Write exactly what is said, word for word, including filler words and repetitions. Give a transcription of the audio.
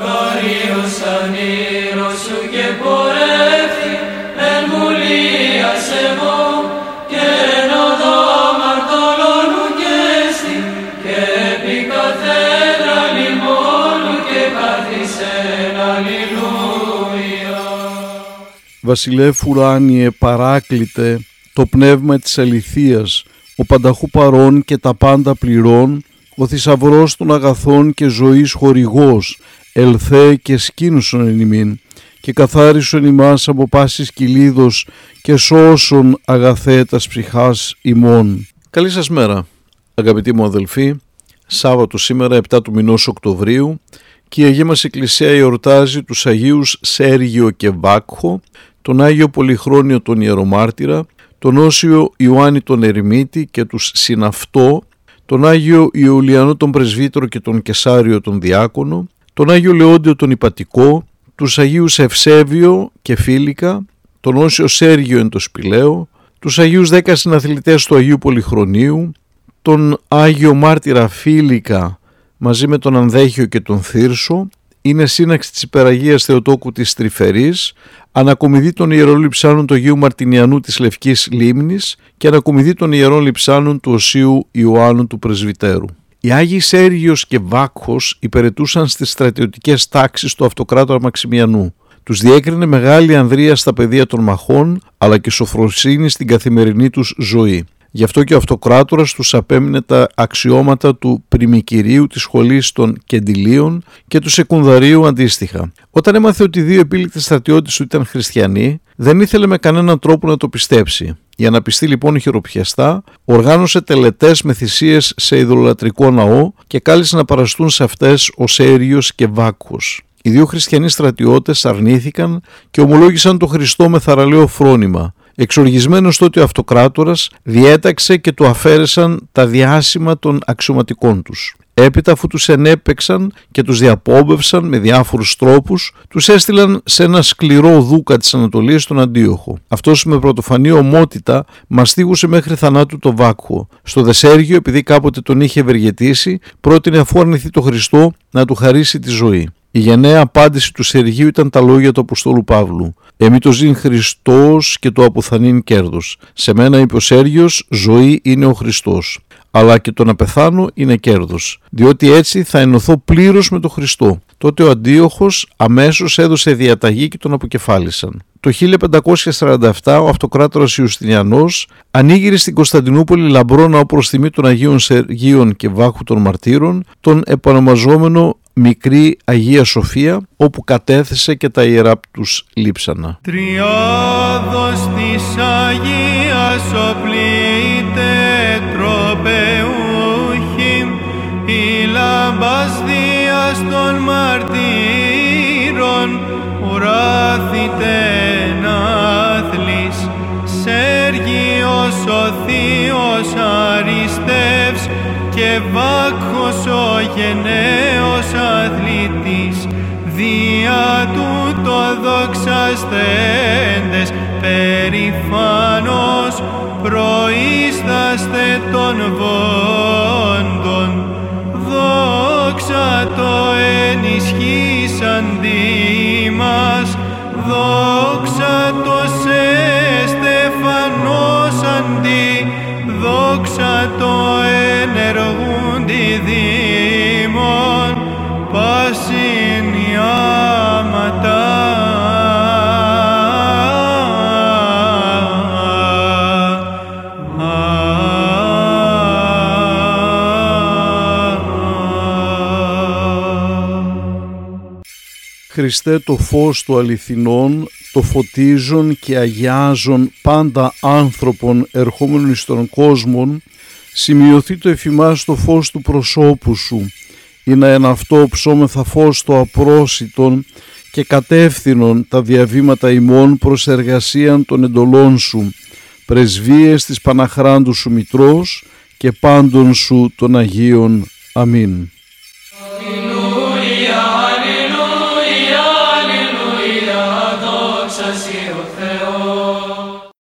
Μακάριος αν ήρος σου και πορεύθη, εν βουλίας εγώ, και εν οδό μαρτωλώνου και έστη, και επί καθένα λιμόνου και καθησέν, αλληλούια. Βασιλεύ ουράνιε παράκλητε, το πνεύμα της αληθείας, ο πανταχού παρών και τα πάντα πληρών, ο θησαυρός των αγαθών και ζωής χορηγός, ελθέ και σκήνουσον εν ημίν, και καθάρισον ημάς από πάσης κυλίδος και σώσον αγαθέ τας ψυχάς ημών. Καλή σας μέρα, αγαπητοί μου αδελφοί. Σάββατο σήμερα, επτά του μηνός Οκτωβρίου, και η Αγία μας Εκκλησία εορτάζει τους Αγίους Σέργιο και Βάκχο, τον Άγιο Πολυχρόνιο τον Ιερομάρτυρα, τον Όσιο Ιωάννη τον Ερημίτη και τους Συναυτό, τον Άγιο Ιουλιανό τον Πρεσβύτερο και τον Κεσάριο τον Διάκονο, τον Άγιο Λεόντιο τον Ιπατικό, τους Αγίους Ευσέβιο και Φίλικα, τον Όσιο Σέργιο εν το Σπηλαίο, τους Αγίους Δέκα Συναθλητές του Αγίου Πολυχρονίου, τον Άγιο Μάρτυρα Φίλικα μαζί με τον Ανδέχιο και τον Θύρσο, είναι σύναξη της Υπεραγίας Θεοτόκου της Τρυφερής, ανακομιδή των Ιερών Λειψάνων του Αγίου Μαρτινιανού της Λευκής Λίμνης και ανακομιδή των Ιερών Λειψάνων του Οσίου Ιωάννου του Πρεσβυτέρου. Οι Άγιοι Σέργιος και Βάκχος υπηρετούσαν στις στρατιωτικές τάξεις του αυτοκράτορα Μαξιμιανού. Τους διέκρινε μεγάλη ανδρεία στα πεδία των μαχών, αλλά και σοφροσύνη στην καθημερινή τους ζωή. Γι' αυτό και ο αυτοκράτορας τους απέμεινε τα αξιώματα του πριμικηρίου της σχολής των Κεντιλίων και του Σεκουνδαρίου αντίστοιχα. Όταν έμαθε ότι οι δύο επίληκτες στρατιώτες του ήταν χριστιανοί, δεν ήθελε με κανέναν τρόπο να το πιστέψει. Για να πιστεί λοιπόν χειροπιαστά, οργάνωσε τελετές με θυσίες σε ειδωλολατρικό ναό και κάλεσε να παραστούν σε αυτές ο Σέριος και Βάκχος. Οι δύο χριστιανοί στρατιώτες αρνήθηκαν και ομολόγησαν τον Χριστό με θαραλέο φρόνημα. Εξοργισμένος τότε ο αυτοκράτορας διέταξε και του αφαίρεσαν τα διάσημα των αξιωματικών τους. Έπειτα, αφού τους ενέπαιξαν και τους διαπόμπευσαν με διάφορους τρόπους, τους έστειλαν σε ένα σκληρό δούκα της Ανατολής στον Αντίοχο. Αυτός με πρωτοφανή ομότητα μαστίγουσε μέχρι θανάτου το Βάκχο. Στο Δεσέργιο, επειδή κάποτε τον είχε ευεργετήσει, πρότεινε αφού αρνηθεί το Χριστό να του χαρίσει τη ζωή. Η γενναία απάντηση του Σεργίου ήταν τα λόγια του Αποστόλου Παύλου. «Εμεί το ζήν Χριστός και το αποθανήν κέρδος». «Σε μένα», είπε ο Σέργιος, «ζωή είναι ο Χριστός, αλλά και το να πεθάνω είναι κέρδος, διότι έτσι θα ενωθώ πλήρως με τον Χριστό». Τότε ο Αντίοχος αμέσως έδωσε διαταγή και τον αποκεφάλισαν. Το χίλια πεντακόσια σαράντα επτά ο αυτοκράτορας Ιουστινιανός ανήγηρε στην Κωνσταντινούπολη λαμπρό ναό προς τιμή των Αγίων Σεργίων και Βάκχου των Μαρτύρων, τον επανομαζόμενο Μικρή Αγία Σοφία, όπου κατέθεσε και τα ιερά τους λείψανα. Τριώδος της Αγίας οπλείτε τροπεούχοι, η λάμπας δίας των μαρτύρων ουράθητε νάθλης, Σέργιος ο Θείος αριστεύς και Βάκχος ο γενναίος αθλητής, διά του το δοξασθέντες περηφάνος, προείσταστε των βόντων, δόξα το ενισχύσαντι μας, δόξα το σε στεφανώσαντι, δόξα το ενεργούντι δήμον πάσιν ιάματα. Χριστέ το φως του αληθινών, το φωτίζον και αγιάζον πάντα άνθρωπον ερχόμενων εις τον κόσμον, σημειωθεί το εφημάς το φως του προσώπου σου. Είναι εν αυτό ψώμεθα φως το απρόσιτον και κατεύθυνον τα διαβήματα ημών προς εργασίαν των εντολών σου, πρεσβείες της Παναχράντου σου Μητρός και πάντων σου των Αγίων. Αμήν. Alleluia, Alleluia, δόξα σοι ο Θεός.